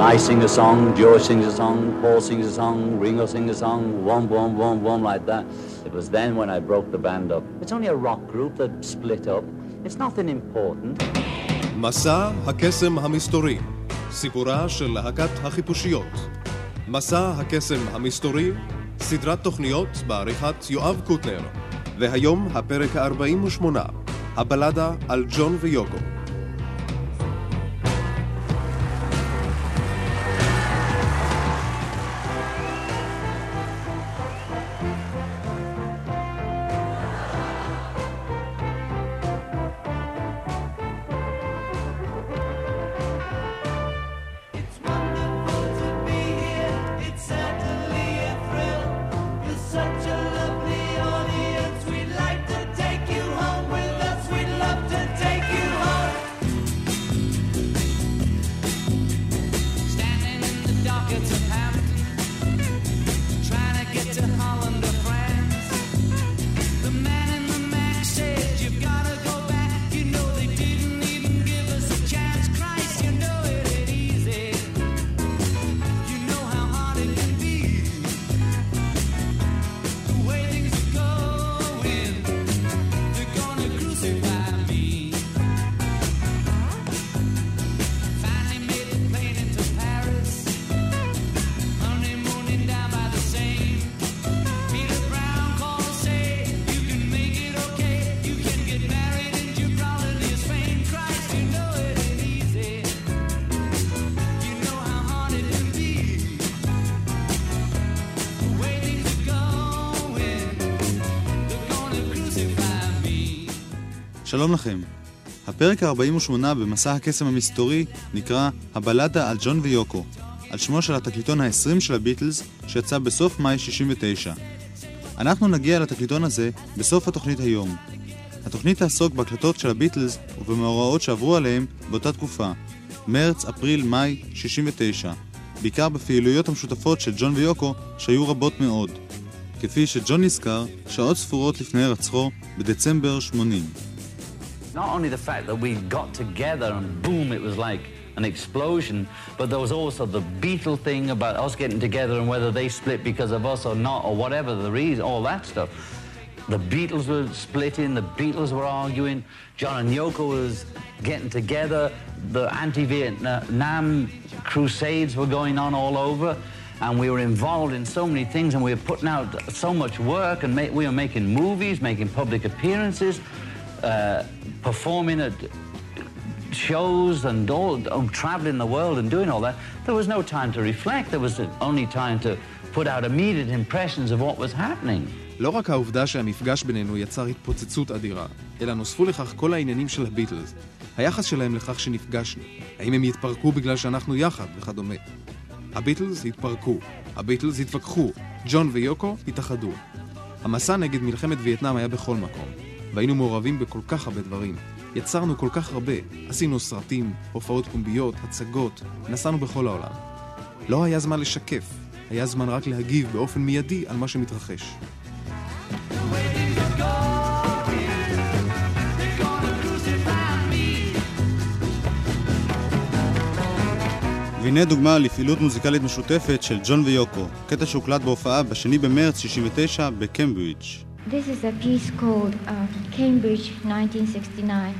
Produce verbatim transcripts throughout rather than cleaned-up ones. I sing a song, George sings a song, Paul sings a song, Ringo sings a song, womp, womp, womp, womp, like that. It was then when I broke the band up. It's only a rock group that split up. It's nothing important. מסע הקסם המסתורי, סיפורה של להקת החיפושיות. מסע הקסם המסתורי, סדרת תוכניות בעריכת יואב קוטנר. והיום הפרק ה-ארבעים ושמונה, הבלדה על ג'ון ויוקו. שלום לכם. הפרק ה-ארבעים ושמונה במסע הקסם המסתורי נקרא הבלדה על ג'ון ויוקו, על שמו של התקליטון ה-עשרים של הביטלס שיצא בסוף מאי שישים ותשע. אנחנו נגיע לתקליטון הזה בסוף התוכנית היום. התוכנית תעסוק בהקלטות של הביטלס ובמאורעות שעברו עליהם באותה תקופה, מרץ, אפריל, מאי שישים ותשע, בעיקר בפעילויות המשותפות של ג'ון ויוקו שהיו רבות מאוד, כפי שג'ון נזכר שעות ספורות לפני רצחו בדצמבר שמונים. Not only the fact that we got together and boom, it was like an explosion, but there was also the Beatle thing about us getting together and whether they split because of us or not, or whatever the reason, all that stuff. The Beatles were splitting, the Beatles were arguing, John and Yoko was getting together, the anti-Vietnam crusades were going on all over, and we were involved in so many things, and we were putting out so much work, and ma- we were making movies, making public appearances, Uh, performing at shows and all, um, traveling the world and doing all that. There was no time to reflect. There was only time to put out immediate impressions of what was happening. לא רק העובדה שהמפגש בינינו יצר התפוצצות אדירה, אלא נוספו לכך כל העניינים של הביטלס, היחס שלהם לכך שנפגשנו, האם הם יתפרקו בגלל שאנחנו יחד וכדומה. הביטלס התפרקו, הביטלס התווכחו, ג'ון ויוקו התאחדו. המסע נגד מלחמת וייטנאם היה בכל מקום. והיינו מעורבים בכל כך הרבה דברים. יצרנו כל כך הרבה. עשינו סרטים, הופעות פומביות, הצגות, נסענו בכל העולם. לא היה זמן לשקף, היה זמן רק להגיב באופן מיידי על מה שמתרחש. והנה דוגמה לפעילות מוזיקלית משותפת של ג'ון ויוקו, קטע שהוקלט בהופעה בשני במרץ שישים ותשע בקיימברידג'. This is a piece called uh, Cambridge nineteen sixty-nine.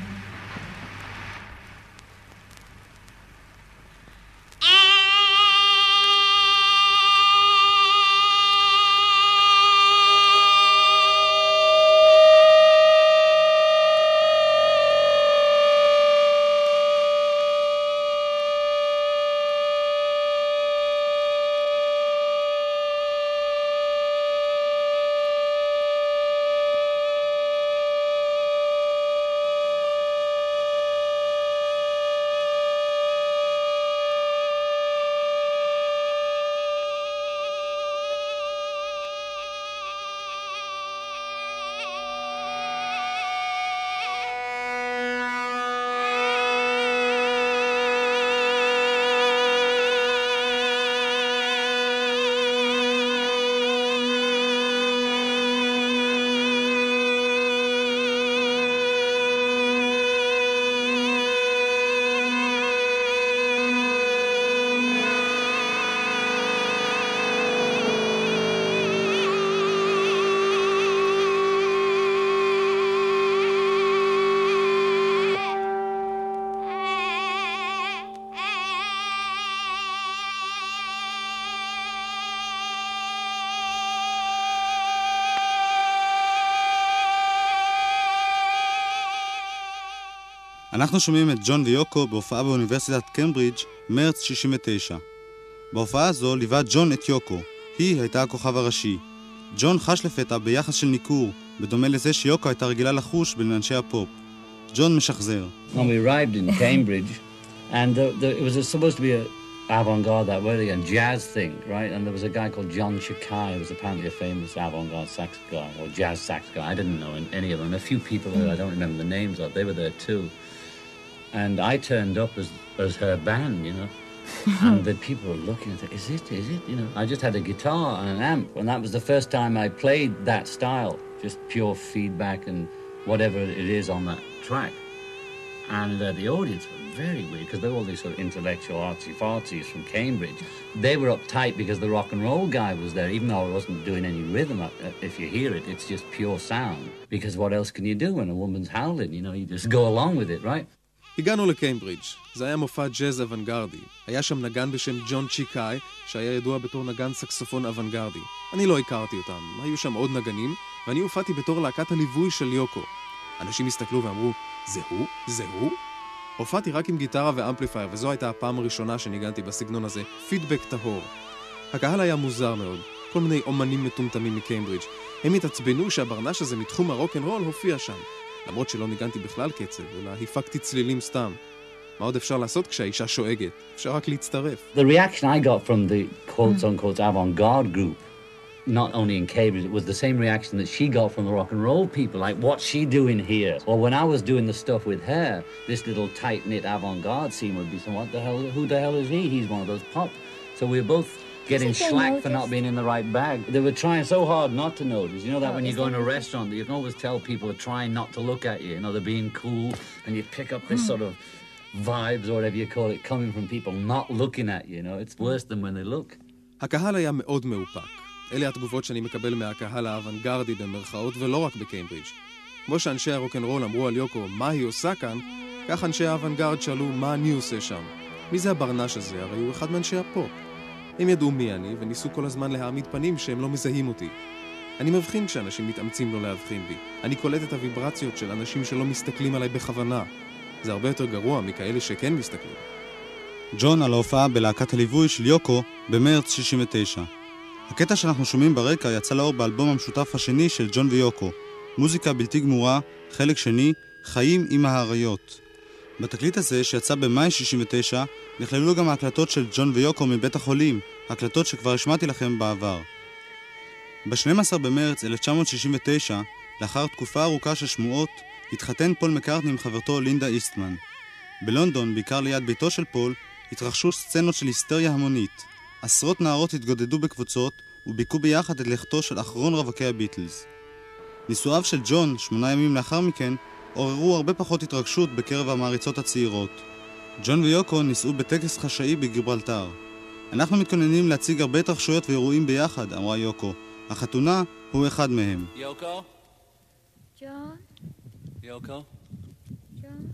אנחנו שומעים את ג'ון ויוקו בהופעה באוניברסיטת קמברידג' מרץ שישים ותשע. בהופעה הזו ליווה ג'ון את יוקו, היא הייתה הכוכב הראשי. ג'ון חש לפתע ביחס של ניכור, בדומה לזה שיוקו הייתה רגילה לחוש בין אנשי הפופ. ג'ון משחזר. When we arrived in Cambridge, and the, the, it was a, supposed to be a avant-garde, that word again, jazz thing, right? And there was a guy called John Tchicai, who was apparently a famous avant-garde sax guy, or jazz sax guy. I didn't know any of them. A few people who I don't remember the names of, they were there too. And I turned up as, as her band, you know. And the people were looking at it, is it, is it? You know, I just had a guitar and an amp, and that was the first time I played that style, just pure feedback and whatever it is on that track. And uh, the audience were very weird, because they were all these sort of intellectual artsy-fartsies from Cambridge. They were uptight because the rock and roll guy was there, even though I wasn't doing any rhythm. If you hear it, it's just pure sound, because what else can you do when a woman's howling? You know, you just go along with it, right? הגענו לקיימברידג', זה היה מופע ג'אז אוונגרדי. היה שם נגן בשם ג'ון צ'יקאי, שהיה ידוע בתור נגן סקסופון אוונגרדי. אני לא הכרתי אותם, היו שם עוד נגנים, ואני הופעתי בתור להקת הליווי של יוקו. אנשים הסתכלו ואמרו, זה הוא? זה הוא? הופעתי רק עם גיטרה ואמפליפייר, וזו הייתה הפעם הראשונה שניגנתי בסגנון הזה, פידבק טהור. הקהל היה מוזר מאוד, כל מיני אומנים מטומטמים מקיימברידג'. הם התעצבנו שהברנש הזה מתחום הרוק'נ'רול הופיע שם. למרות שלא ניגנתי בכלל קצב, אלא הפקתי צלילים סתם. מה עוד אפשר לעשות כשהאישה שואגת? אפשר רק להצטרף. The reaction I got from the quotes-unquote avant-garde group, not only in Cambridge, it was the same reaction that she got from the rock and roll people, like, what's she doing here? Or when I was doing the stuff with her, this little tight-knit avant-garde scene would be somewhat, the hell, who the hell is he? He's one of those pop. So we were both getting slack for not being in the right bag. They were trying so hard not to notice. You know that when you go in a restaurant, you can always tell people are trying not to look at you. You know, they're being cool, and you pick up this sort of vibes, or whatever you call it, coming from people not looking at you. You know, it's worse than when they look. הקהל היה מאוד מאופק. אלה התגובות שאני מקבל מהקהל האוונגרדי במרכאות, ולא רק בקיימברידג'. כמו שאנשי הרוק'נ'רול אמרו על יוקו, מה היא עושה כאן, כך אנשי האוונגרד שאלו, מה אני עושה שם? מי זה הברנש הזה? הרי הוא אחד מאנשי הפופ. הם ידעו מי אני, וניסו כל הזמן להעמיד פנים שהם לא מזהים אותי. אני מבחין כשאנשים מתאמצים לא להבחין בי. אני קולט את הוויברציות של אנשים שלא מסתכלים עליי בכוונה. זה הרבה יותר גרוע מכאלה שכן מסתכלים. ג'ון על ההופעה בלהקת הליווי של יוקו במרץ שישים ותשע. הקטע שאנחנו שומעים ברקע יצא לאור באלבום המשותף השני של ג'ון ויוקו. מוזיקה בלתי גמורה, חלק שני, חיים עם ההריות. בתקליט הזה, שיצא במאי שישים ותשע, נכללו גם ההקלטות של ג'ון ויוקו מבית החולים, הקלטות שכבר השמעתי לכם בעבר. ב-שנים עשר במרץ אלף תשע מאות שישים ותשע, לאחר תקופה ארוכה של שמועות, התחתן פול מקארטני עם חברתו לינדה איסטמן. בלונדון, בעיקר ליד ביתו של פול, התרחשו סצנות של היסטריה המונית. עשרות נערות התגודדו בקבוצות וביקעו ביחד את לכתו של אחרון רווקי הביטלס. נישואיו של ג'ון, שמונה ימים לאחר מכן, עוררו הרבה פחות התרגשות בקרב המעריצות הצעירות. ג'ון ויוקו נישאו בטקס חשאי בגיברלטר. אנחנו מתכוננים להציג הרבה התרחשויות ואירועים ביחד, אמרה יוקו. החתונה הוא אחד מהם. יוקו? ג'ון? יוקו? ג'ון?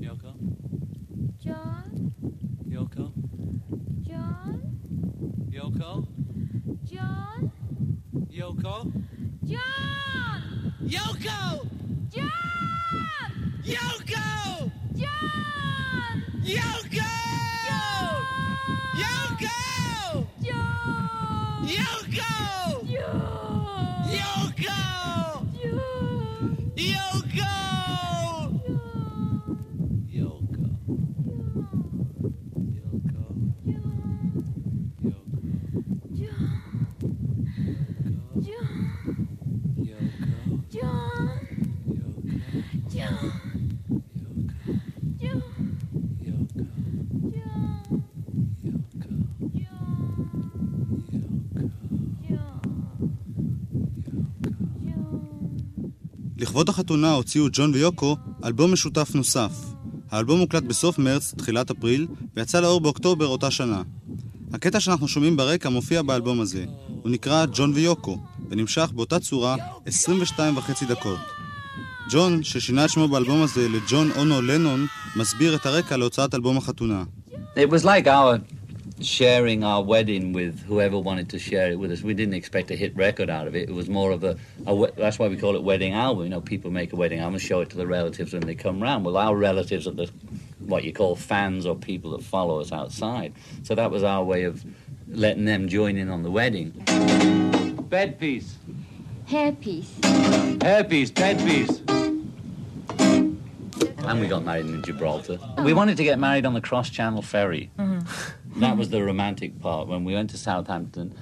יוקו? ג'ון? יוקו? ג'ון? יוקו? ג'ון? יוקו? ג'ון! יוקו! ג'ון! Yoko! John! Yoko! John! Yoko! John! Yoko! John! Yoko! John! Yoko! Yoko! Yoko! John! John! John! לכבוד החתונה הוציאו ג'ון ויוקו אלבום משותף נוסף. האלבום הוקלט בסוף מרץ, תחילת אפריל, ויצא לאור באוקטובר אותה שנה. הקטע שאנחנו שומעים ברקע מופיע באלבום הזה. הוא נקרא ג'ון ויוקו, ונמשך באותה צורה עשרים ושתיים וחצי דקות. ג'ון, ששינה את שמו באלבום הזה לג'ון אונו לנון, מסביר את הרקע להוצאת אלבום החתונה. It was like our sharing our wedding with whoever wanted to share it with us. We didn't expect a hit record out of it. It was more of a, a that's why we call it Wedding Album. You know, people make a wedding album and show it to the relatives when they come round. Well, our relatives are the, what you call fans or people that follow us outside. So that was our way of letting them join in on the wedding. Bed Peace. Hair Peace. Hair Peace, Bed Peace. And we got married in Gibraltar. Oh. We wanted to get married on the cross-channel ferry. Mm-hmm. That was the romantic part, when we went to Southampton,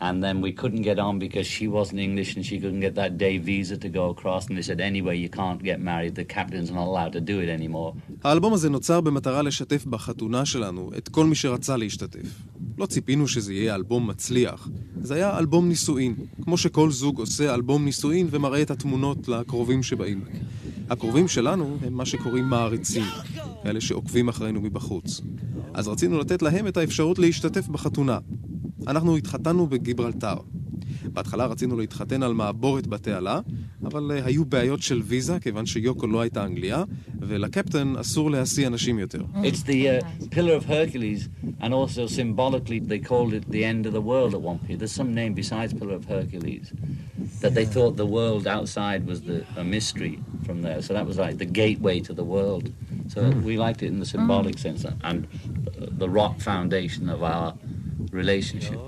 and then we couldn't get on because she wasn't English and she couldn't get that day visa to go across, and they said, anyway, you can't get married, the captain's not allowed to do it anymore. האלבום הזה נוצר במטרה לשתף בחתונה שלנו את כל מי שרצה להשתתף. לא ציפינו שזה יהיה אלבום מצליח. זה היה אלבום נישואין, כמו שכל זוג עושה אלבום נישואין ומראה את התמונות לקרובים שבאים. הקרובים שלנו הם מה שקוראים מעריצים, כאלה שעוקבים אחרינו מבחוץ. אז רצינו לתת להם את האפשרות להשתתף בחתונה. אנחנו התחתנו בגיברלטר. בהתחלה רצינו להתחתן על מעבורת בתעלה, אבל היו בעיות של ויזה, כיוון שיוקו לא הייתה אנגליה, ולקפטן אסור להשיא אנשים יותר. It's the uh, Pillar of Hercules, and also symbolically they called it the end of the world at one point. There's some name besides Pillar of Hercules, that they thought the world outside was the, a mystery from there. So that was like the gateway to the world. So we liked it in the symbolic sense, and the rock foundation of our relationship.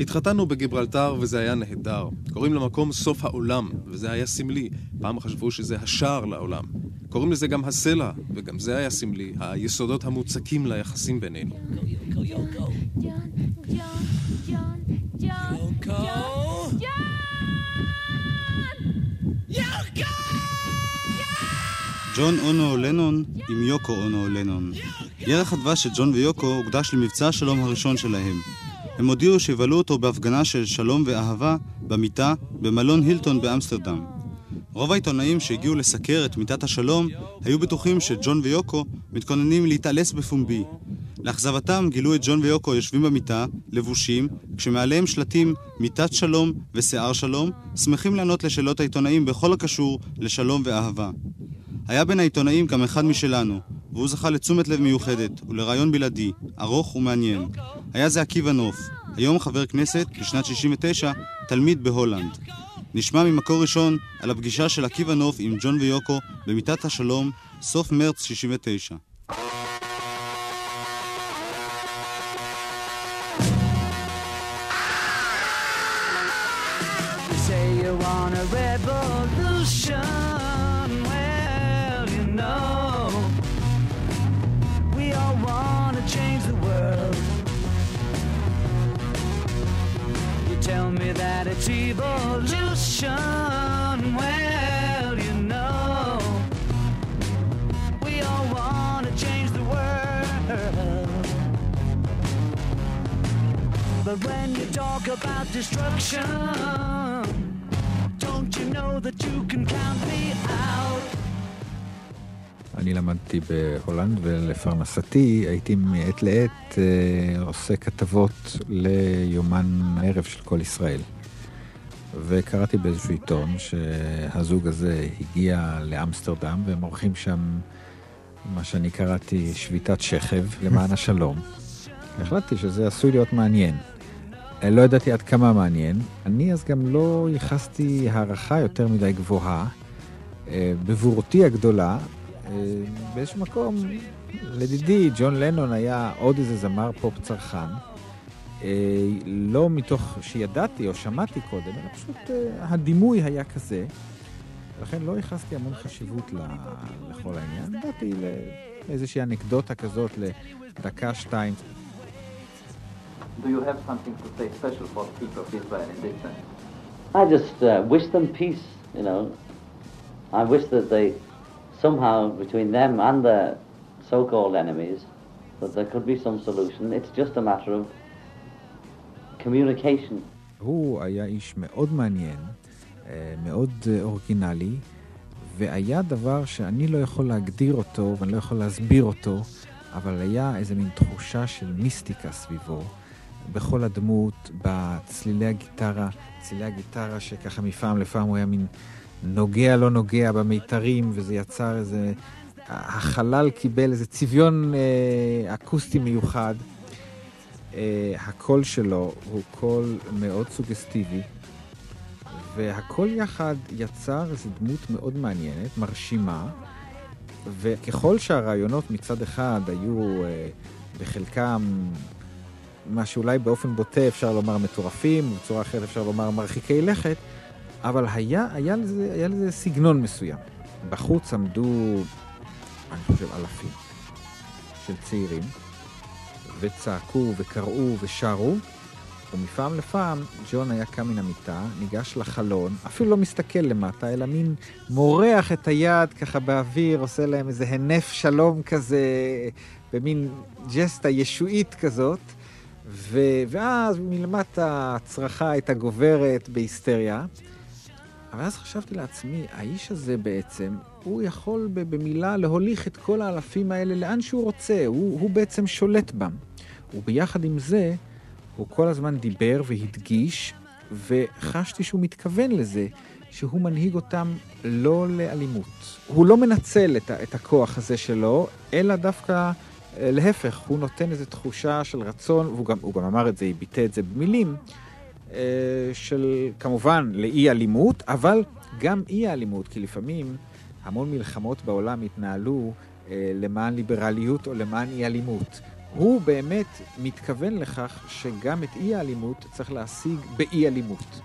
התחתנו בגיברלטר וזה היה נהדר. קוראים למקום סוף העולם, וזה היה סמלי. פעם חשבו שזה השער לעולם. קוראים לזה גם הסלע, וגם זה היה סמלי, היסודות המוצקים ליחסים בינינו. יוקו, יוקו. ג'ון, ג'ון, ג'ון, ג'ון, ג'ון, ג'ון. יוקו! ג'ון אונו לנון עם יוקו אונו לנון. ירח הדבש של ג'ון ויוקו הוקדש למבצע השלום הראשון שלהם. הם הודיעו שיבלו אותו בהפגנה של שלום ואהבה במיטה במלון הילטון באמסטרדם. רוב העיתונאים שהגיעו לסקר את מיטת השלום היו בטוחים שג'ון ויוקו מתכוננים להתעלס בפומבי. לאכזבתם גילו את ג'ון ויוקו יושבים במיטה, לבושים, כשמעליהם שלטים מיטת שלום ושיער שלום, שמחים לענות לשאלות העיתונאים בכל הקשור לשלום ואהבה. היה בין העיתונאים גם אחד משלנו, והוא זכה לתשומת לב מיוחדת ולרעיון בלעדי, ארוך ומעניין. היה זה עקיבא נוף, היום חבר כנסת, בשנת שישים ותשע, תלמיד בהולנד. נשמע ממקור ראשון על הפגישה של עקיבא נוף עם ג'ון ויוקו במיטת השלום, סוף מרץ שישים ותשע. Tell me that it's evolution, well, you know, we all want to change the world, but when you talk about destruction, don't you know that you can count me out? אני למדתי בהולנד, ולפרנסתי הייתי מעת לעת עושה כתבות ליומן הערב של כל ישראל. וקראתי באיזשהו עיתון שהזוג הזה הגיע לאמסטרדם, והם עורכים שם מה שאני קראתי שביתת שכב למען השלום. החלטתי שזה עשוי להיות מעניין. לא ידעתי עד כמה מעניין. אני אז גם לא ייחסתי הערכה יותר מדי גבוהה. בבורותי הגדולה, באיזשהו מקום, לדידי, ג'ון לנון היה עוד איזה זמר פופ צרכן, לא מתוך שידעתי או שמעתי קודם, אלא פשוט הדימוי היה כזה, ולכן לא ייחסתי המון חשיבות לכל העניין, דעתי לאיזושהי אנקדוטה כזאת לדקה שתיים. Do you have something to say special for the people of Israel in this time? I just uh, wish them peace, you know. I wish that they somehow, between them and their so-called enemies, that there could be some solution. It's just a matter of communication. הוא היה איש מאוד מעניין, מאוד אורגינלי, והיה דבר שאני לא יכול להגדיר אותו, ואני לא יכול להסביר אותו, אבל היה איזה מין תחושה של מיסטיקה סביבו, בכל הדמות, בצלילי הגיטרה, צלילי הגיטרה שככה מפעם לפעם הוא היה מין נוגע לא נוגע במיתרים, וזה יצר איזה, החלל קיבל איזה צביון אה, אקוסטי מיוחד. הקול שלו הוא קול מאוד סוגסטיבי, והכל יחד יצר איזו דמות מאוד מעניינת, מרשימה, וככל שהרעיונות מצד אחד היו בחלקם מה שאולי באופן בוטה אפשר לומר מטורפים, ובצורה אחרת אפשר לומר מרחיקי לכת, אבל היה, היה לזה, היה לזה סגנון מסוים. בחוץ עמדו, אני חושב, אלפים של צעירים, וצעקו וקראו ושרו, ומפעם לפעם ג'ון היה קם מן המיטה, ניגש לחלון, אפילו לא מסתכל למטה, אלא מין מורח את היד ככה באוויר, עושה להם איזה הנף שלום כזה, במין ג'סטה ישועית כזאת, ו- ואז מלמטה הצרחה הייתה גוברת בהיסטריה. אבל אז חשבתי לעצמי, האיש הזה בעצם, הוא יכול במילה להוליך את כל האלפים האלה לאן שהוא רוצה, הוא, הוא בעצם שולט בם. וביחד עם זה, הוא כל הזמן דיבר והדגיש, וחשתי שהוא מתכוון לזה, שהוא מנהיג אותם לא לאלימות. הוא לא מנצל את, ה- את הכוח הזה שלו, אלא דווקא להפך, הוא נותן איזו תחושה של רצון, והוא גם, הוא גם אמר את זה, היא ביטא את זה במילים, של כמובן לאי אלימות, אבל גם אי האלימות, כי לפעמים המון מלחמות בעולם התנהלו למען ליברליות או למען אי אלימות. הוא באמת מתכוון לכך שגם את אי האלימות צריך להשיג באי אלימות.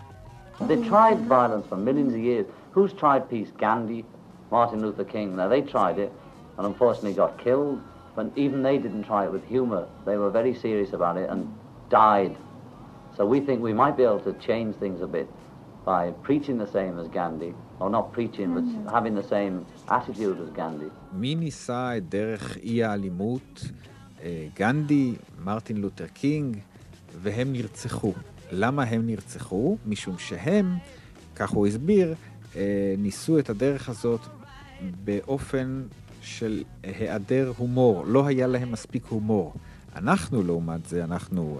They tried violence for millions of years. Who's tried peace? Gandhi, Martin Luther King. Now they tried it and unfortunately got killed, but even they didn't try it with humor. They were very serious about it and died. So we think we might be able to change things a bit by preaching the same as Gandhi, or not preaching, but having the same attitude as Gandhi. מי ניסה את דרך אי האלימות? גנדי, מרטין לותר קינג, והם נרצחו. למה הם נרצחו? משום שהם, כך הוא הסביר, ניסו את הדרך הזאת באופן של היעדר הומור. לא היה להם מספיק הומור. אנחנו, לעומת זה, אנחנו...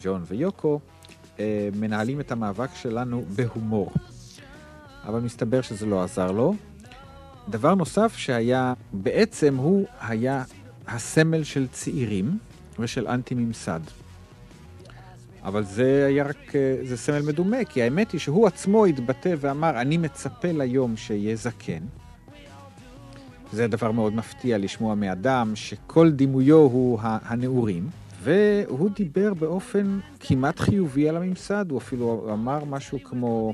ג'ון ויוקו, מנהלים את המאבק שלנו בהומור. אבל מסתבר שזה לא עזר לו. דבר נוסף שהיה, בעצם הוא היה הסמל של צעירים ושל אנטי ממסד. אבל זה היה רק, זה סמל מדומה, כי האמת היא שהוא עצמו התבטא ואמר, אני מצפה ליום שיהיה זקן. זה דבר מאוד מפתיע לשמוע מאדם שכל דימויו הוא הנעורים. והוא דיבר באופן כמעט חיובי על הממסד, הוא אפילו אמר משהו כמו,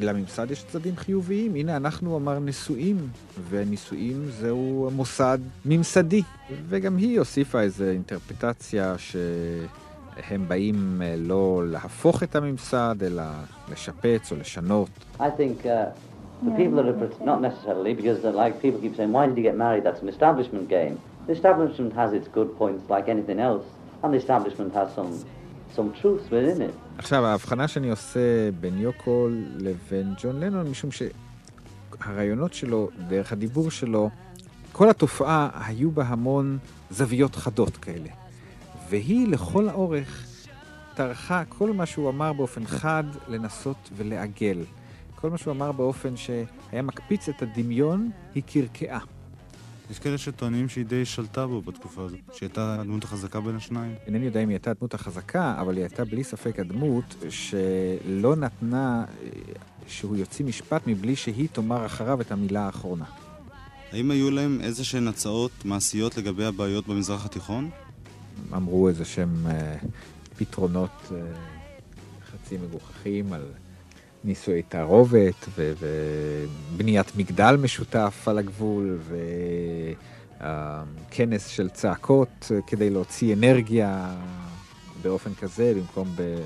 לממסד יש צדדים חיוביים, הנה אנחנו אמר נשואים, ונישואים זהו מוסד ממסדי. וגם היא הוסיפה איזו אינטרפטציה שהם באים לא להפוך את הממסד, אלא לשפץ או לשנות. I think uh, the people that are not necessarily, because like people keep saying, why did you get married? That's an establishment game. The establishment has its good points like anything else. And the establishment has some, some truth within it. עכשיו, ההבחנה שאני עושה בין יוקו לבין ג'ון לנון, משום שהרעיונות שלו, דרך הדיבור שלו, כל התופעה היו בה המון זוויות חדות כאלה. והיא לכל האורך טרחה כל מה שהוא אמר באופן חד לנסות ולעגל. כל מה שהוא אמר באופן שהיה מקפיץ את הדמיון, היא קרקעה. יש כאלה שטוענים שהיא די שלטה בו בתקופה הזאת, שהייתה הדמות החזקה בין השניים. אינני יודע אם היא הייתה הדמות החזקה, אבל היא הייתה בלי ספק הדמות שלא נתנה שהוא יוציא משפט מבלי שהיא תאמר אחריו את המילה האחרונה. האם היו להם איזשהן הצעות מעשיות לגבי הבעיות במזרח התיכון? אמרו איזשהם אה, פתרונות אה, חצי מגוחכים על... נישואי תערובת, ובניית מגדל משותף על הגבול, וכנס של צעקות כדי להוציא אנרגיה באופן כזה, במקום ב...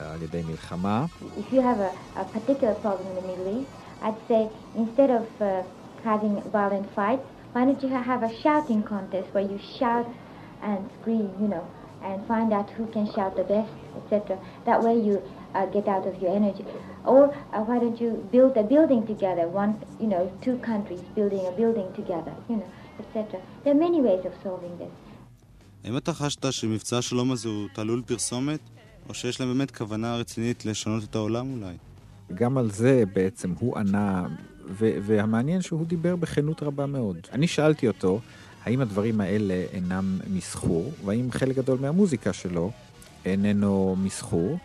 על ידי מלחמה. If you have a, a particular problem in the Middle East, I'd say, instead of uh, having violent fights, why don't you have a shouting contest where you shout and scream, you know, and find out who can shout the best, et cetera. That way you... Uh, get out of your energy. Or uh, why don't you build a building together, one, you know, two countries building a building together, you know, et cetera. There are many ways of solving this. האם אתה חשת שמבצע השלום הזה הוא תעלול פרסומת, או שיש להם באמת כוונה רצינית לשנות את העולם אולי? גם על זה בעצם הוא ענה, והמעניין שהוא דיבר בכנות רבה מאוד. אני שאלתי אותו, האם הדברים האלה אינם מסחור, והאם חלק גדול מהמוזיקה שלו איננו מסחור?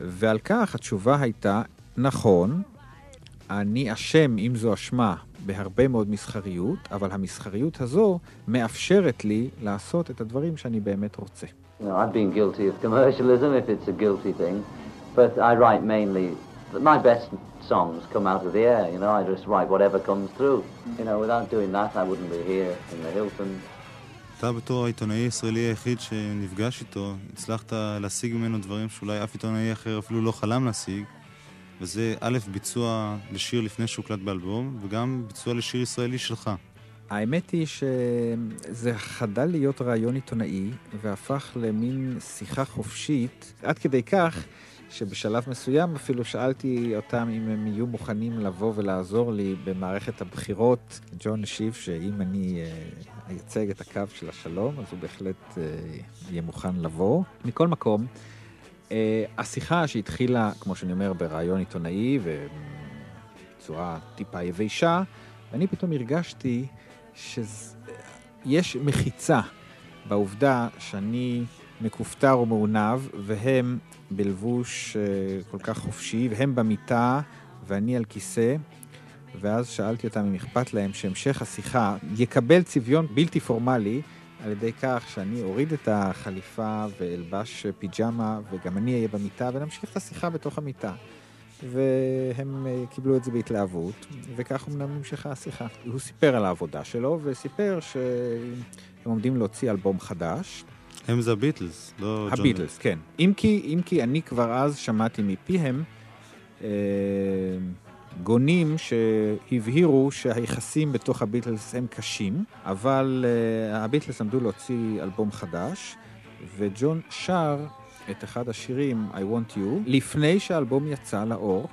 ועל כך התשובה הייתה, נכון, אני אשם אם זו אשמה בהרבה מאוד מסחריות, אבל המסחריות הזו מאפשרת לי לעשות את הדברים שאני באמת רוצה. You know, I've been guilty of commercialism, if it's a guilty thing, but I write mainly, my best songs come out of the air, you know, I just write whatever comes through. You know, without doing that, I wouldn't be here in the Hilton. אתה בתור העיתונאי הישראלי היחיד שנפגש איתו, הצלחת להשיג ממנו דברים שאולי אף עיתונאי אחר אפילו לא חלם להשיג, וזה א' ביצוע לשיר לפני שהוקלט באלבום, וגם ביצוע לשיר ישראלי שלך. האמת היא שזה חדל להיות רעיון עיתונאי, והפך למין שיחה חופשית, עד כדי כך שבשלב מסוים אפילו שאלתי אותם אם הם יהיו מוכנים לבוא ולעזור לי במערכת הבחירות. ג'ון השיב שאם אני אייצג את הקו של השלום, אז הוא בהחלט יהיה מוכן לבוא. מכל מקום, השיחה שהתחילה, כמו שאני אומר, ברעיון עיתונאי ובצורה טיפה יבשה, ואני פתאום הרגשתי שיש מחיצה בעובדה שאני מקופטר ומעונב, והם בלבוש כל כך חופשי, והם במיטה, ואני על כיסא, ואז שאלתי אותם אם אכפת להם שהמשך השיחה יקבל צביון בלתי פורמלי, על ידי כך שאני אוריד את החליפה ואלבש פיג'מה, וגם אני אהיה במיטה, ונמשיך את השיחה בתוך המיטה. והם קיבלו את זה בהתלהבות, וכך אמנם נמשכה השיחה. הוא סיפר על העבודה שלו, וסיפר שהם עומדים להוציא אלבום חדש. הם זה הביטלס, לא ג'ון. הביטלס, כן. אם כי, אם כי אני כבר אז שמעתי מפיהם אה, גונים שהבהירו שהיחסים בתוך הביטלס הם קשים, אבל אה, הביטלס עמדו להוציא אלבום חדש, וג'ון שר את אחד השירים, I Want You, לפני שהאלבום יצא לאור,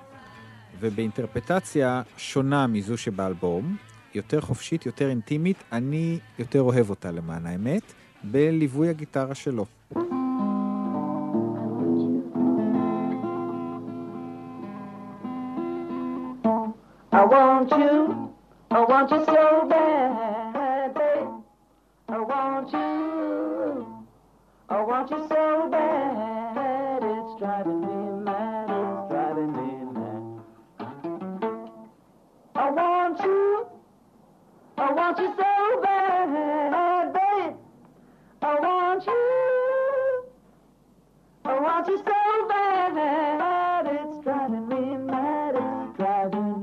ובאינטרפטציה שונה מזו שבאלבום, יותר חופשית, יותר אינטימית, אני יותר אוהב אותה למען האמת, בליווי הגיטרה שלו. I want you, I want you so bad, babe. I want you, I want you so bad. It's driving me mad, it's driving me mad. I want you, I want you so bad, babe. I want you, I want you so bad, it's driving me mad, it's driving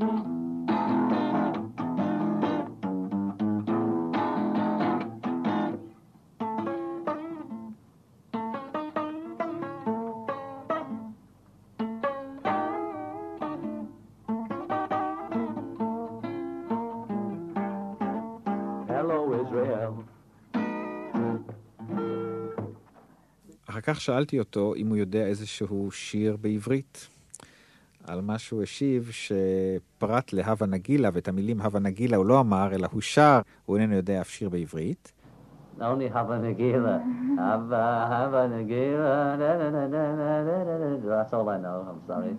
me mad. Hello, Israel. אחר כך שאלתי אותו אם הוא יודע איזשהו שיר בעברית, על מה שהוא השיב שפרט להווה נגילה, ואת המילים הווה נגילה הוא לא אמר, אלא הוא שר, הוא איננו יודע אף שיר בעברית. Only הווה נגילה, הווה, הווה נגילה, that's all I know, I'm sorry.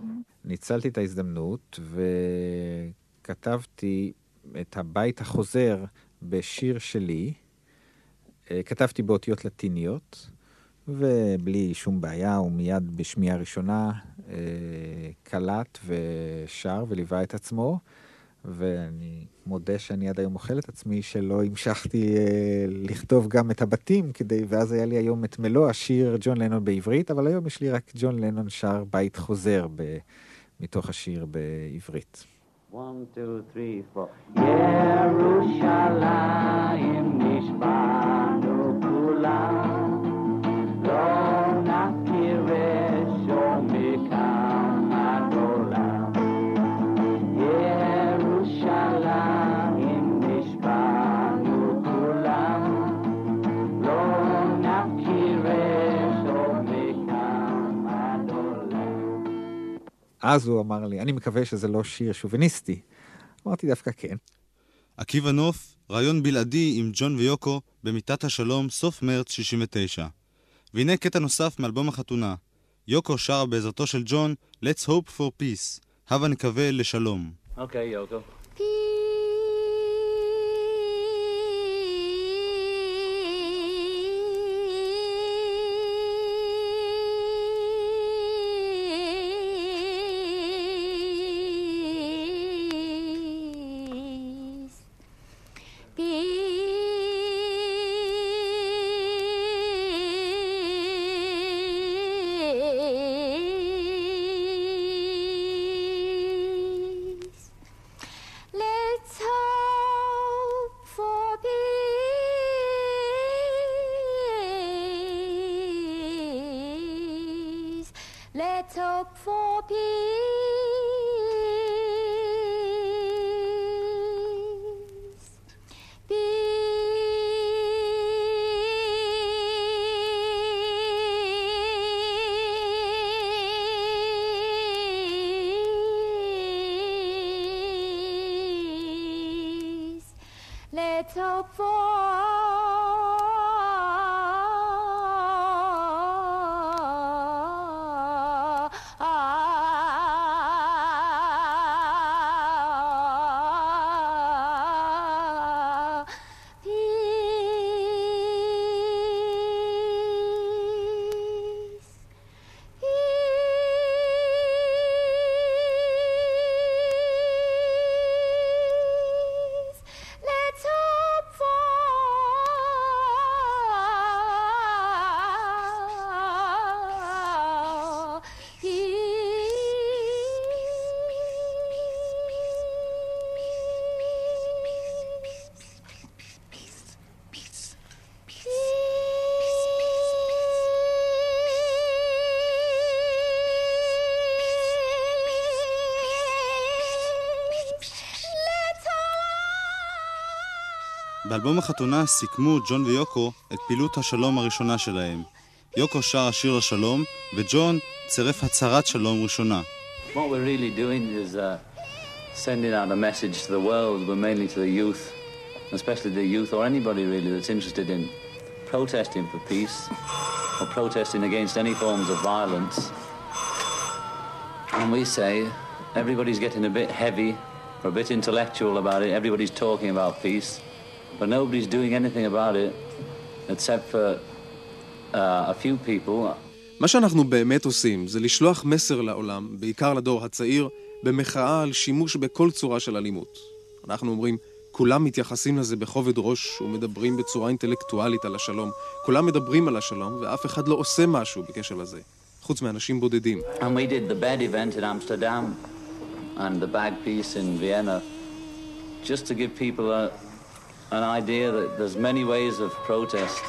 ניצלתי את ההזדמנות וכתבתי את הבית החוזר בשיר שלי, כתבתי באותיות לטיניות, ובלי שום בעיה, הוא מיד בשמיעה ראשונה קלט ושר וליווה את עצמו, ואני מודה שאני עד היום אוכל את עצמי שלא המשכתי לכתוב גם את הבתים, כדי, ואז היה לי היום את מלוא השיר ג'ון לנון בעברית, אבל היום יש לי רק ג'ון לנון שר בית חוזר ב, מתוך השיר בעברית. One, two, three, four. ירושלים נשבענו כולם אז הוא אמר לי, אני מקווה שזה לא שיר שוביניסטי. אמרתי דווקא כן. עקיבא נוף, רעיון בלעדי עם ג'ון ויוקו במיטת השלום סוף מרץ שישים ותשע. והנה קטע נוסף מאלבום החתונה. יוקו שרה בעזרתו של ג'ון, Let's hope for peace. הבה נקווה לשלום. אוקיי, יוקו. Peace. peace. Let's hope for peace. Let's hope for peace. Peace. Let's hope for באלבום החתונה סיכמו ג'ון ויוקו את פעילות השלום הראשונה שלהם. יוקו שר השיר השלום, וג'ון צירף הצהרת שלום ראשונה. What we're really doing is uh, sending out a message to the world, but mainly to the youth, especially the youth or anybody really that's interested in protesting for peace or protesting against any forms of violence. And we say everybody's getting a bit heavy or a bit intellectual about it. Everybody's talking about peace. But nobody's doing anything about it except for uh, a few people. מה שאנחנו באמת עושים זה לשלוח מסר לעולם, בעיקר לדור הצעיר, במחאה על שימוש בכל צורה של אלימות. אנחנו אומרים, כולם מתייחסים לזה בכובד ראש ומדברים בצורה אינטלקטואלית על השלום. כולם מדברים על השלום ואף אחד לא עושה משהו בקשר לזה, חוץ מאנשים בודדים. And we did the bed event in Amsterdam and the bag piece in Vienna just to give people a an idea that there's many ways of protest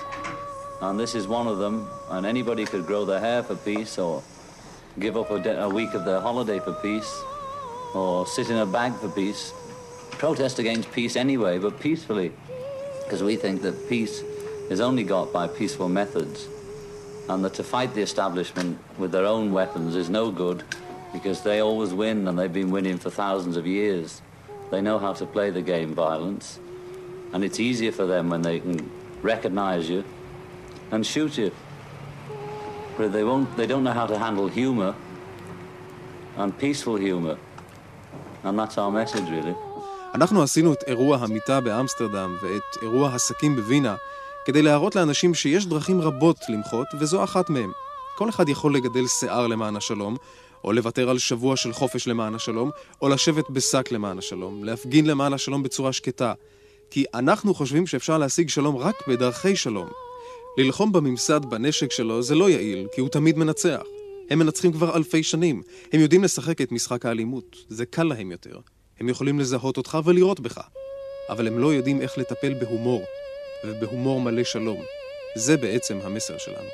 and this is one of them and anybody could grow their hair for peace or give up a, de- a week of their holiday for peace or sit in a bag for peace. Protest against peace anyway, but peacefully, because we think that peace is only got by peaceful methods and that to fight the establishment with their own weapons is no good because they always win and they've been winning for thousands of years. They know how to play the game violence. And it's easier for them when they can recognize you and shoot you. But they won't, they don't know how to handle humor and peaceful humor. And that's our message really. אנחנו עשינו את אירוע המיטה באמסטרדם ואת אירוע הסכים בווינה כדי להראות לאנשים שיש דרכים רבות למחות וזו אחת מהם. כל אחד יכול לגדל שיער למען השלום, או לוותר על שבוע של חופש למען השלום, או לשבת בסק למען השלום, להפגין למען השלום בצורה שקטה. כי אנחנו חושבים שאפשר להשיג שלום רק בדרכי שלום. ללחום בממסד בנשק שלו זה לא יעיל, כי הוא תמיד מנצח. הם מנצחים כבר אלפי שנים. הם יודעים לשחק את משחק האלימות. זה קל להם יותר. הם יכולים לזהות אותך ולראות בך. אבל הם לא יודעים איך לטפל בהומור, ובהומור מלא שלום. זה בעצם המסר שלנו.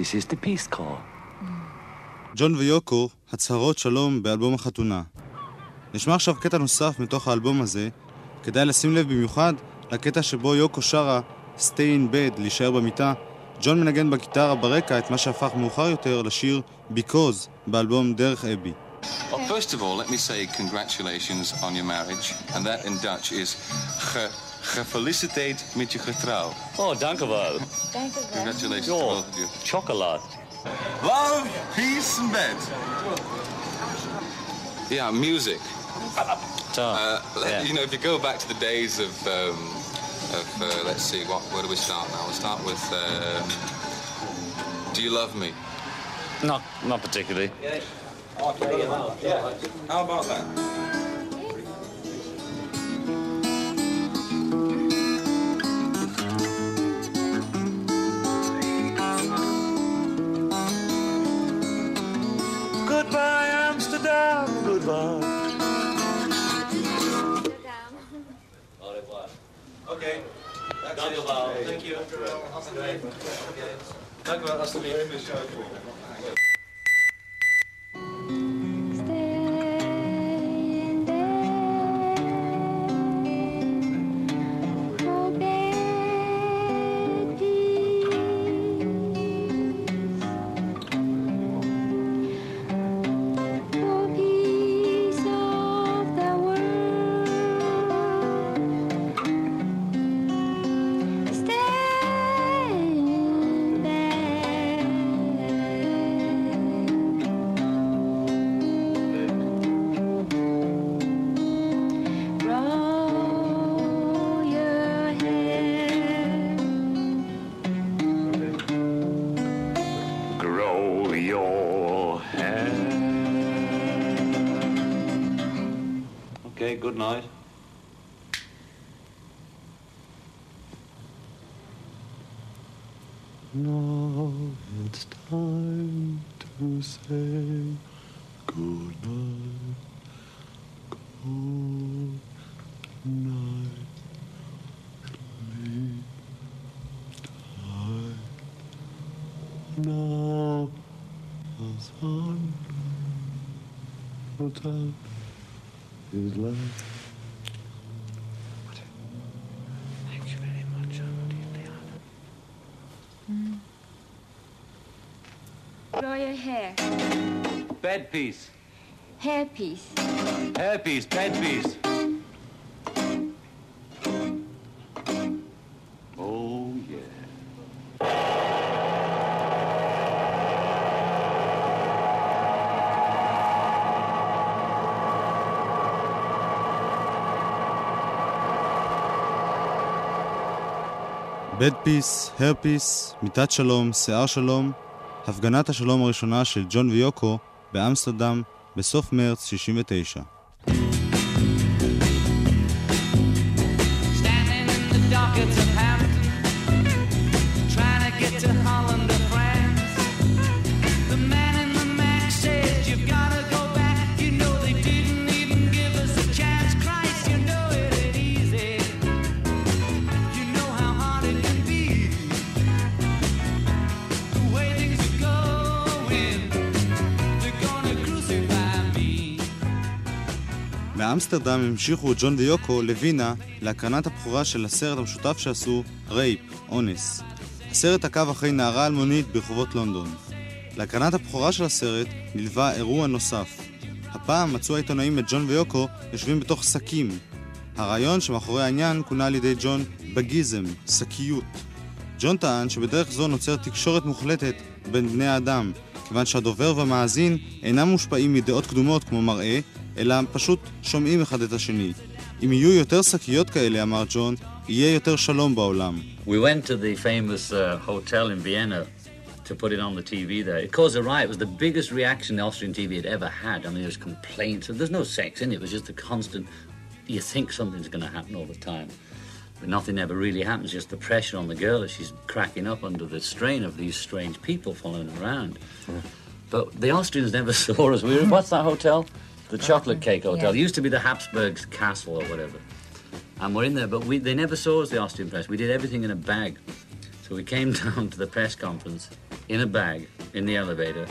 This is the peace call. ג'ון ויוקו, הצהרות שלום באלבום החתונה. נשמע עכשיו קטע נוסף מתוך האלבום הזה, כדאי לשים לב במיוחד לקטע שבו יוקו שרה Stay in bed, להישאר במיטה, ג'ון מנגן בגיטרה ברקע את מה שהפך מאוחר יותר לשיר Because באלבום דרך אבי. Well, first of all, let me say congratulations on your marriage, and that in Dutch is ge gefeliciteerd met je getrouw. Oh, dank u wel. Dank u wel. Congratulations to both of you. Chocolate. Love, peace and bed. Yeah, music. Uh, yeah. You know, if you go back to the days of, um, of uh, let's see, what, where do we start now? We'll start with, uh, do you love me? No, not particularly. Yeah. How about that? Goodbye, Amsterdam, goodbye. Amsterdam. Au revoir. Okay. Dank u wel. Thank you. Dank u wel, alsjeblieft. Good night. Now it's time to say good night, good night, sleep tight. Now the sun will turn. Is love. Thank you very much, I'm deeply honored. Mm. Grow your hair. Bed peace. Hair peace. Hair peace, bed peace. Oh, Bed Peace, Hair Peace, מיטת שלום, שיער שלום, הפגנת השלום הראשונה של ג'ון ויוקו באמסטרדם בסוף מרץ שישים ותשע. באמסטרדם המשיכו ג'ון ויוקו לווינה להקרנת הבכורה של הסרט המשותף שעשו רייפ, אונס. הסרט עקב אחרי נערה אלמונית ברחובות לונדון. להקרנת הבכורה של הסרט נלווה אירוע נוסף. הפעם מצאו העיתונאים את ג'ון ויוקו יושבים בתוך סקים. הרעיון שמאחורי העניין כונה על ידי ג'ון בגיזם, סקיות. ג'ון טען שבדרך זו נוצר תקשורת מוחלטת בין בני האדם, כיוון שהדובר והמאזין אינם מושפעים מדעות קדומות כמו מראה, אלא פשוט שומעים אחד את השני. אם יהיו יותר שקיות כאלה, אמר ג'ון, יהיה יותר שלום בעולם. We went to the famous uh, hotel in Vienna to put it on the T V there. It caused a riot. It was the biggest reaction the Austrian T V had ever had. I mean, there was complaints. There's no sex in it. It was just the constant, you think something's going to happen all the time. But nothing ever really happens, just the pressure on the girl as she's cracking up under the strain of these strange people following around. Yeah. But the Austrians never saw us. We were, what's that hotel? The Chocolate Cake Hotel. Yeah. It used to be the Habsburg's castle or whatever. And we're in there, but we, they never saw us, the Austrian press. We did everything in a bag. So we came down to the press conference in a bag, in the elevator.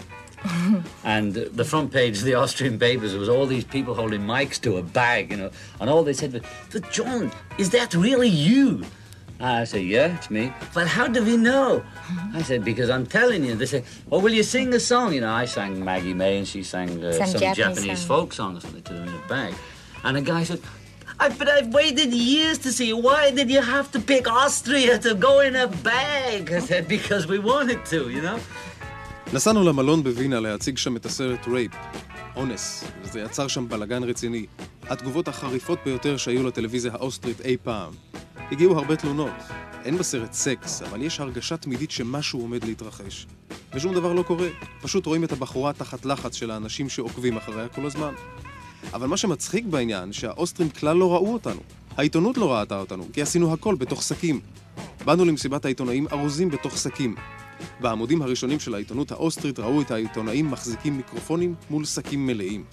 And the front page of the Austrian papers was all these people holding mics to a bag, you know, and all they said was, but John, is that really you? I said, yeah, it's me. Well, how do we know? I said, because I'm telling you. They said, well, will you sing a song? You know, I sang Maggie May and she sang uh, some, some Japanese, Japanese song. folk song or something to them in a bag. And a guy said, I, but I've waited years to see you. Why did you have to pick Austria to go in a bag? I said, because we wanted to, you know? נסענו למלון בווינה להציג שם את הסרט רייפ, אונס, וזה יצר שם בלגן רציני. התגובות החריפות ביותר שהיו לטלוויזיה האוסטרית אי פעם. הגיעו הרבה תלונות. אין בסרט סקס, אבל יש הרגשה תמידית שמשהו עומד להתרחש. ושום דבר לא קורה. פשוט רואים את הבחורה תחת לחץ של האנשים שעוקבים אחריה כל הזמן. אבל מה שמצחיק בעניין, שהאוסטרים כלל לא ראו אותנו. העיתונות לא ראתה אותנו, כי עשינו הכל בתוך סקים. באנו למסיבת העיתונאים ארוזים בתוך סקים. בעמודים הראשונים של העיתונות האוסטרית ראו את העיתונאים מחזיקים מיקרופונים מול סקים מלאים.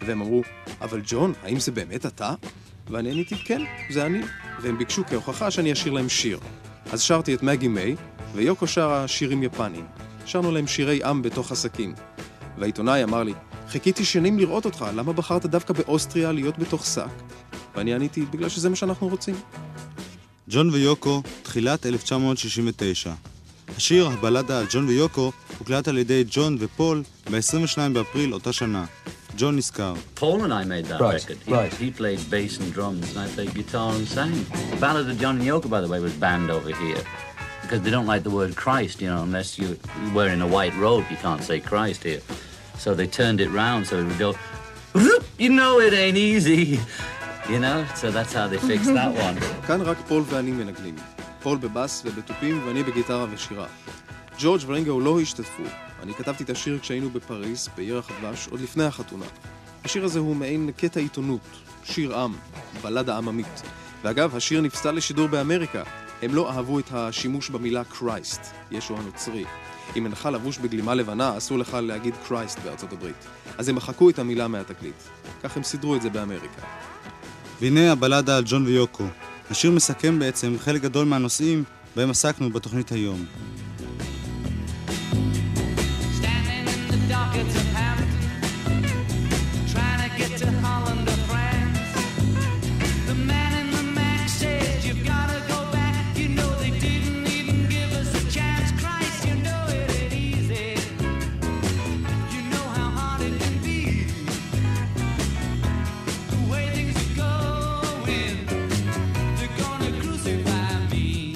והם אמרו, אבל ג'ון, האם זה באמת אתה? ואני עניתי, כן, זה אני. והם ביקשו כהוכחה שאני אשיר להם שיר. אז שרתי את מגי מיי, ויוקו שרה שירים יפניים. שרנו להם שירי עם בתוך הסקים. והעיתונאי אמר לי, חיכיתי שנים לראות אותך, למה בחרת דווקא באוסטריה להיות בתוך סק? ואני עניתי, בגלל שזה מה שאנחנו רוצים. ג'ון ויוקו, תחילת אלף תשע מאות שישים ותשע. השיר הבלדה על ג'ון ויוקו הוקלט על ידי ג'ון ופול ב-עשרים ושניים באפריל אותה שנה. ג'ון נזכר. Paul and I made that right, record. He, right. he played bass and drums and I played guitar and sang. The Ballad of John and Yoko, by the way, was banned over here. Because they don't like the word Christ, you know, unless you were in a white robe, you can't say Christ here. So they turned it round so it would go, you know it ain't easy, you know? So that's how they fixed that one. כאן רק פול ואני מנגלים. פול בבאס ובטופים ואני בגיטרה ושירה. ג'ורג' ורינגו לא השתתפו. אני כתבתי את השיר כשהיינו בפריס, בעיר החדש, עוד לפני החתונה. השיר הזה הוא מעין קטע עיתונות, שיר עם, בלדה עממית. ואגב, השיר נפסל לשידור באמריקה. הם לא אהבו את השימוש במילה קרייסט, ישו הנוצרי. אם אינך לבוש בגלימה לבנה, אסור לך להגיד קרייסט בארצות הברית. אז הם מחקו את המילה מהתקליט. כך הם סידרו את זה באמריקה. והנה הבלדה על ג'ון ויוקו. השיר מסכם בעצם חלק גדול מהנושאים בהם עסקנו בתוכנית היום. It's a Hampton, trying to get to Holland or France. The man in the Mac says, you've got to go back. You know they didn't even give us a chance. Christ, you know it ain't easy. You know how hard it can be. The way things are going, they're going to crucify me.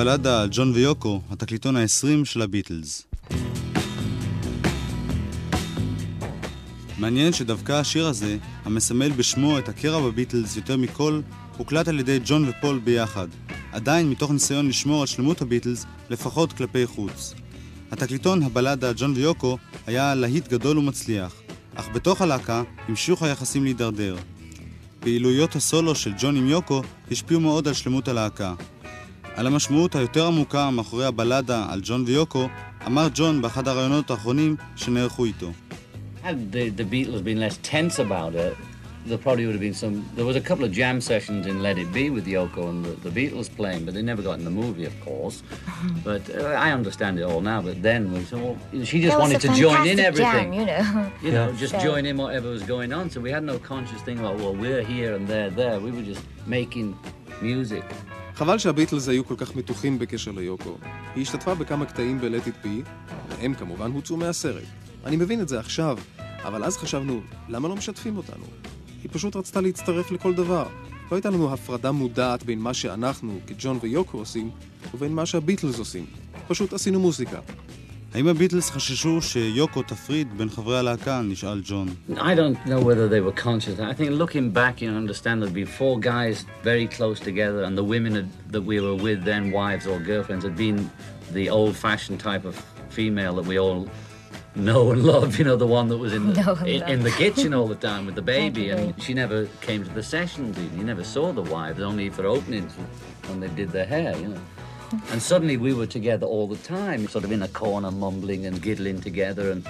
הבלדה על ג'ון ויוקו, התקליטון ה-עשרים של הביטלס. מעניין שדווקא השיר הזה, המסמל בשמו את הקרע בביטלס יותר מכל, הוקלט על ידי ג'ון ופול ביחד, עדיין מתוך ניסיון לשמור על שלמות הביטלס, לפחות כלפי חוץ. התקליטון הבלדה על ג'ון ויוקו היה להיט גדול ומצליח, אך בתוך הלהקה המשיכו היחסים להידרדר. פעילויות הסולו של ג'ון עם יוקו השפיעו מאוד על שלמות הלהקה. על המשמעות היותר עמוקה מאחורי הבלדה על ג'ון ויוקו אמר ג'ון באחד הראיונות האחרונים שנערכו איתו. Had the, the Beatles been less tense about it, there probably would have been some... There was a couple of jam sessions in Let It Be with Yoko and the, the Beatles playing, but they never got in the movie, of course. But uh, I understand it all now, but then we said, well, she just wanted to join in everything. Jam, you know, you know yeah. just so. join in whatever was going on. So we had no conscious thing about, well, we're here and they're there. We were just making music. חבל שהביטלס היו כל כך מתוחים בקשר ליוקו. היא השתתפה בכמה קטעים ב-Let It Be, והם כמובן הוצאו מהסרט. אני מבין את זה עכשיו, אבל אז חשבנו, למה לא משתפים אותנו? היא פשוט רצתה להצטרף לכל דבר. לא הייתה לנו הפרדה מודעת בין מה שאנחנו, כג'ון ויוקו עושים, ובין מה שהביטלס עושים. פשוט עשינו מוזיקה. האם הביטלס חששו שיוקו תפריד בין חברי הלהקה? נשאל ג'ון. I don't know whether they were conscious. I think looking back, you understand that before guys very close together and the women that we were with then, wives or girlfriends, had been the old-fashioned type of female that we all know and love, you know, the one that was in the, no, in, in the kitchen all the time with the baby, and she never came to the sessions even. You never saw the wives, only for openings when they did their hair, you know. And suddenly we were together all the time, sort of in a corner mumbling and giggling together and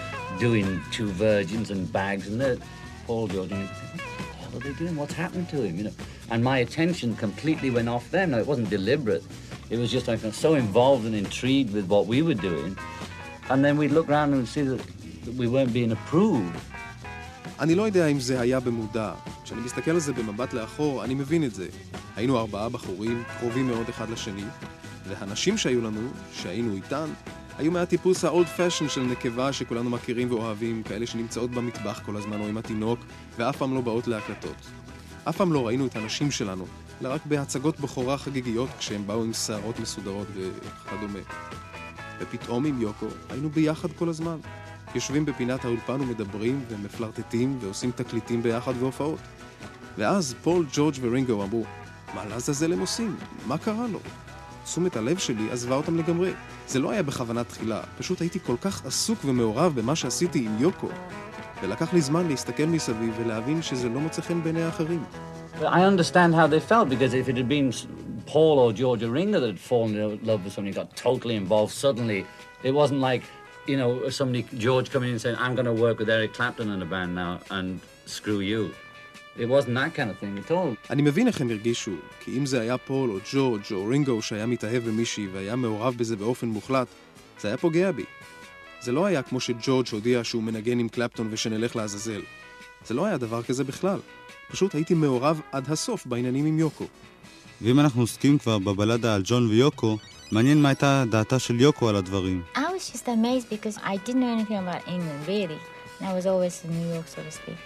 doing Two Virgins and Bags, and then Paul George, and what are they doing? What's happened to him? You know, and my attention completely went off them. Now, it wasn't deliberate. It was just like I was so involved and intrigued with what we were doing, and then we'd look around and see that, that we weren't being approved. אני לא יודע אם זה היה במודע. כשאני מסתכל על זה במבט לאחור, אני מבין את זה. היינו ארבעה בחורים, קרובים מאוד אחד לשני. והנשים שהיו לנו, שהיינו איתן, היו מהטיפוס האולד פשן של נקבה שכולנו מכירים ואוהבים, כאלה שנמצאות במטבח כל הזמן או עם התינוק, ואף פעם לא באות להקלטות. אף פעם לא ראינו את הנשים שלנו, אלא רק בהצגות בחורה חגיגיות כשהם באו עם שערות מסודרות וכדומה. ופתאום עם יוקו היינו ביחד כל הזמן. יושבים בפינת האולפן ומדברים ומפלרטטים ועושים תקליטים ביחד והופעות. ואז פול, ג'ורג' ורינגו אמרו, מה לעזאזל הם עושים? מה קרה לו? תשומת הלב שלי עזבה אותם לגמרי. זה לא היה בכוונה תחילה, פשוט הייתי כל כך עסוק ומעורב במה שעשיתי עם יוקו. ולקח לי זמן להסתכל מסביב ולהבין שזה לא מוצא חן בעיני האחרים. I understand how they felt, because if it had been Paul or George or Ringo that had fallen in love with somebody, got totally involved suddenly, it wasn't like, you know, somebody, George coming in and saying, I'm going to work with Eric Clapton in a band now, and screw you. It wasn't that kind of thing at all. אני מבין איך הם הרגישו, כי אם זה היה פול או ג'ורג' או רינגו שהיה מתאהב במישהי והיה מעורב בזה באופן מוחלט, זה היה פוגע בי. זה לא היה כמו שג'ורג' הודיע שהוא מנגן עם קלפטון ושנלך לעזאזל. זה לא היה דבר כזה בכלל. פשוט הייתי מעורב עד הסוף בעניינים עם יוקו. ואם אנחנו עוסקים כבר בבלדה על ג'ון ויוקו, מעניין מה הייתה דעתה של יוקו על הדברים. I was just amazed because I didn't know anything about England, really. And I was always in New York, so to speak.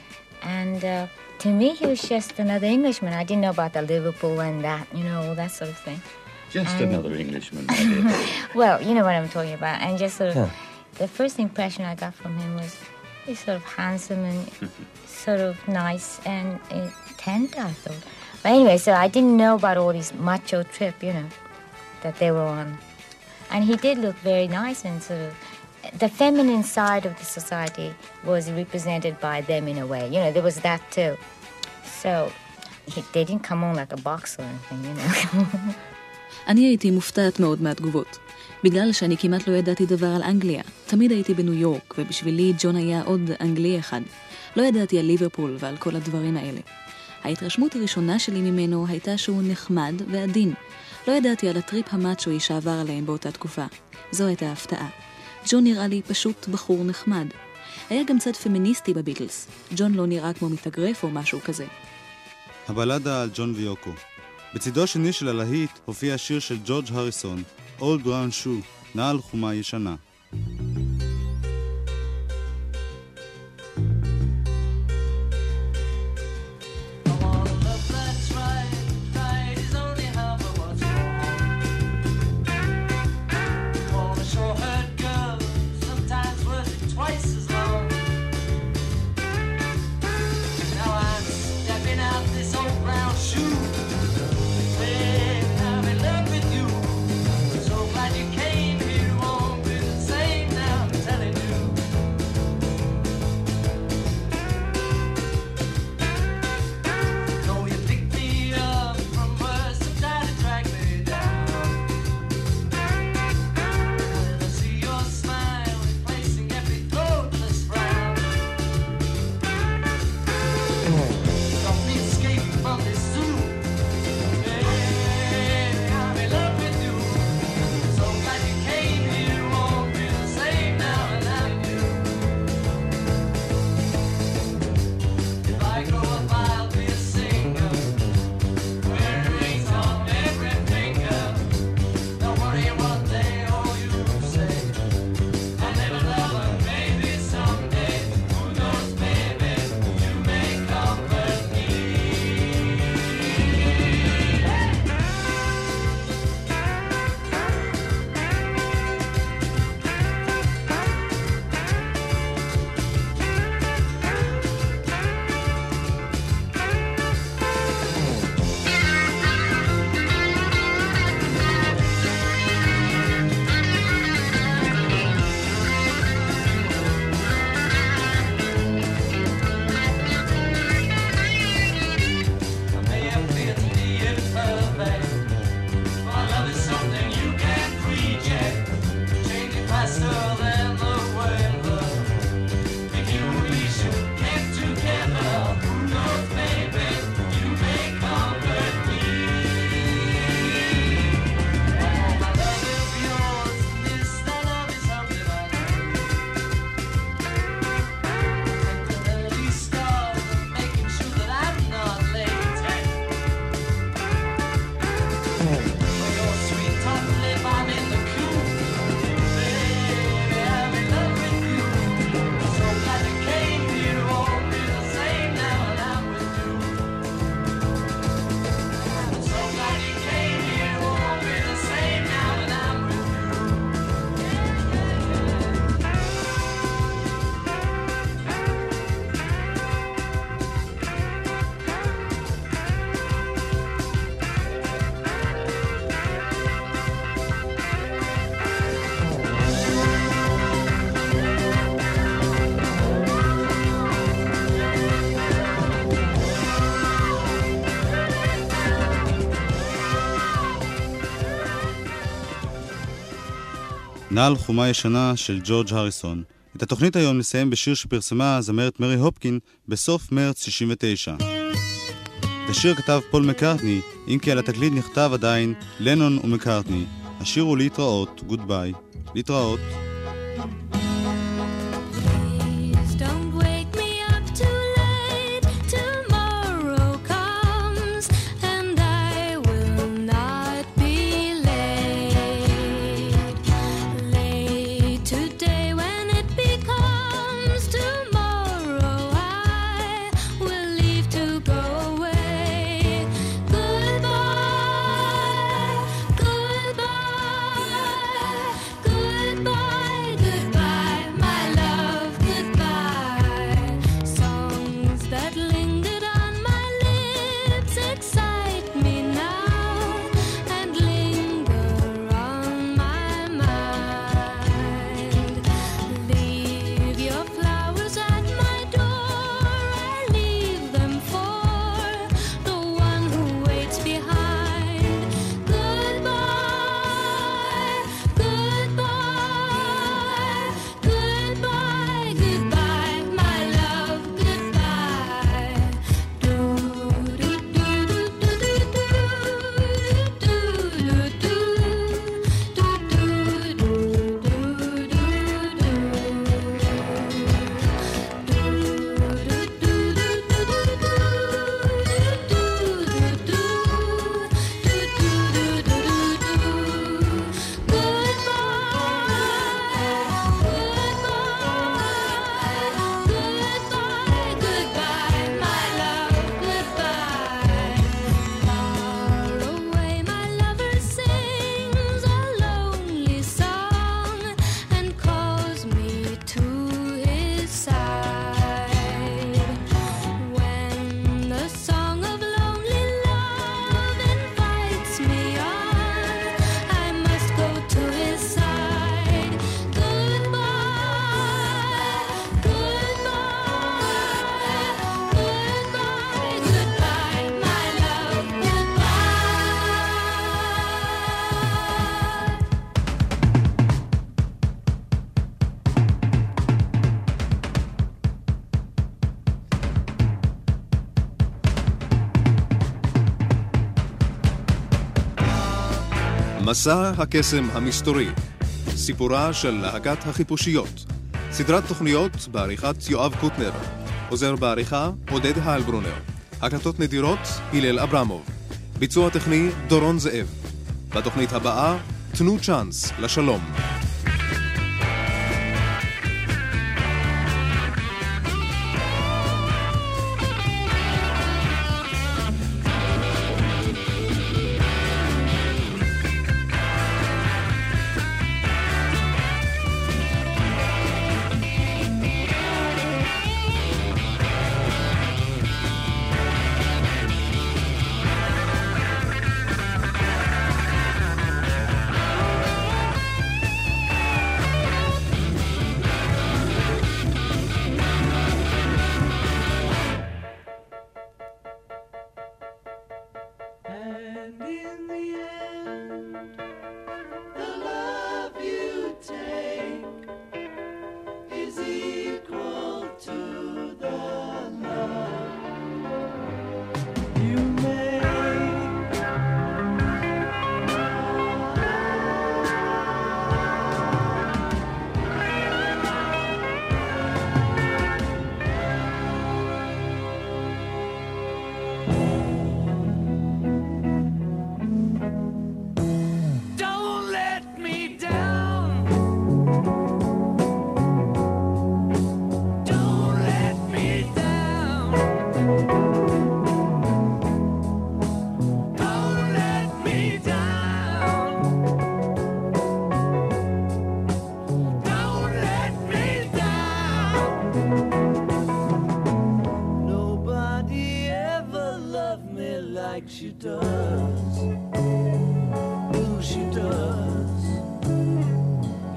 And uh, to me, he was just another Englishman. I didn't know about the Liverpool and that, you know, all that sort of thing. Just and... another Englishman. Well, you know what I'm talking about. And just sort of, yeah. The first impression I got from him was he's sort of handsome and sort of nice and uh, tender, I thought. But anyway, so I didn't know about all this macho trip, you know, that they were on. And he did look very nice and sort of... The feminine side of the society was represented by them in a way. You know, there was that too. So, he, they didn't come on like a box or anything, you know. אני הייתי מופתעת מאוד מהתגובות. בגלל שאני כמעט לא ידעתי דבר על אנגליה. תמיד הייתי בניו יורק, ובשבילי ג'ון היה עוד אנגלי אחד. לא ידעתי על ליברפול ועל כל הדברים האלה. ההתרשמות הראשונה שלי ממנו הייתה שהוא נחמד ועדין. לא ידעתי על הטריפ המאצ'וי שעבר עליהם באותה תקופה. זו הייתה הפתעה. ג'ון נראה לי פשוט בחור נחמד. היה גם צד פמיניסטי בביטלס. ג'ון לא נראה כמו מתאגרף או משהו כזה. הבלדה על ג'ון ויוקו. בצדו השני של הלהיט הופיע השיר של ג'ורג' הריסון, Old Brown Shoe, נעל חומה ישנה. נעל חומה ישנה של ג'ורג' הריסון. את התוכנית היום נסיים בשיר שפרסמה הזמרת מרי הופקין בסוף מרץ שישים ותשע. את השיר כתב פול מקארטני, אם כי על התקליט נכתב עדיין לנון ומקארטני. השיר הוא להתראות, גודביי. להתראות. מסע הקסם המסתורי, סיפורה של להקת החיפושיות, סדרת תוכניות בעריכת יואב קוטנר, עוזר בעריכה עודד האלברונר, הקלטות נדירות הלל אברמוב, ביצוע טכני דורון זאב. בתוכנית הבאה תנו צ'אנס לשלום.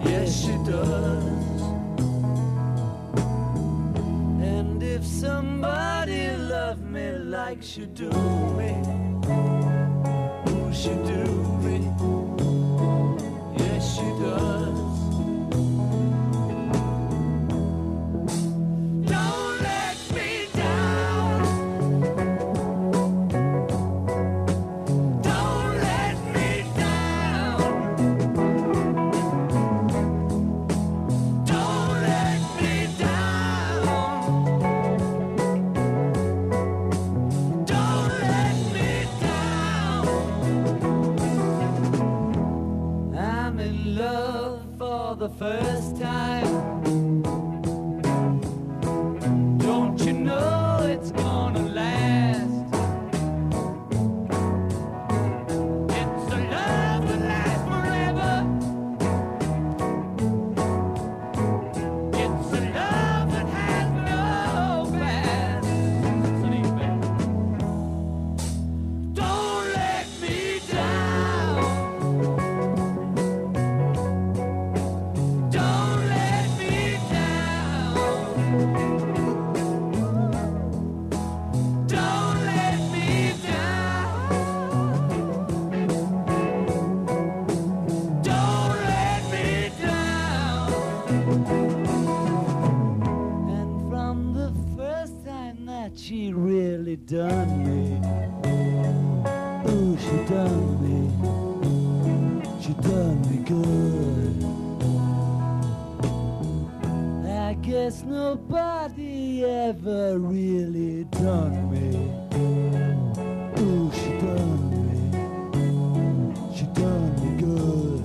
Yes, she does. the first time. Don't you know it's gonna last? It's a love that lasts forever. It's a love that has no past. Don't let me down. Don't let me down. She really done me. Ooh, she done me. She done me good. I guess nobody ever really done me. Ooh, she done me. She done me good.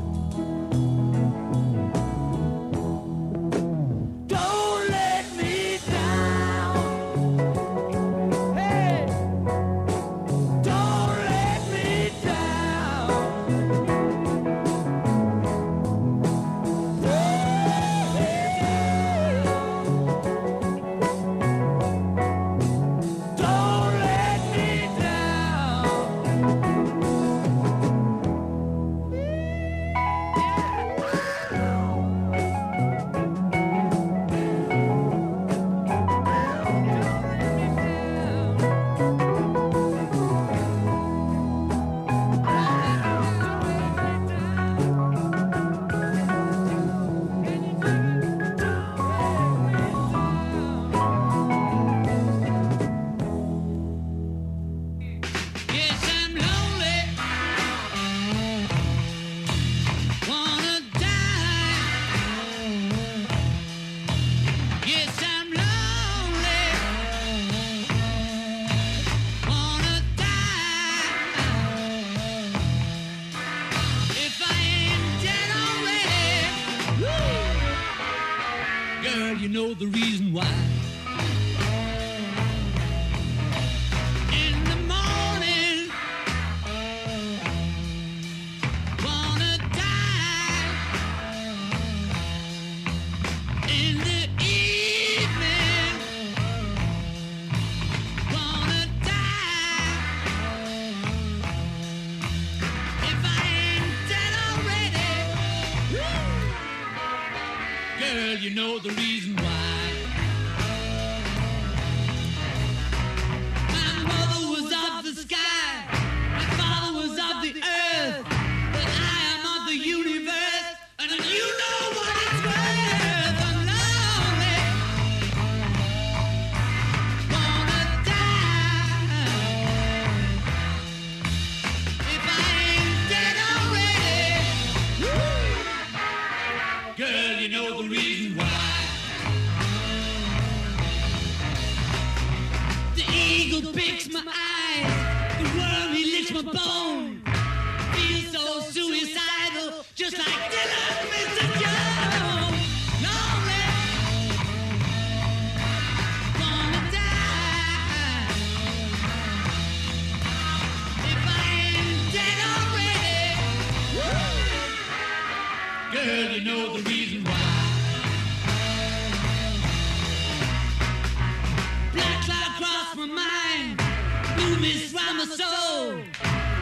Miss from my soul,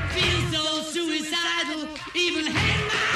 feel so suicidal, even hang my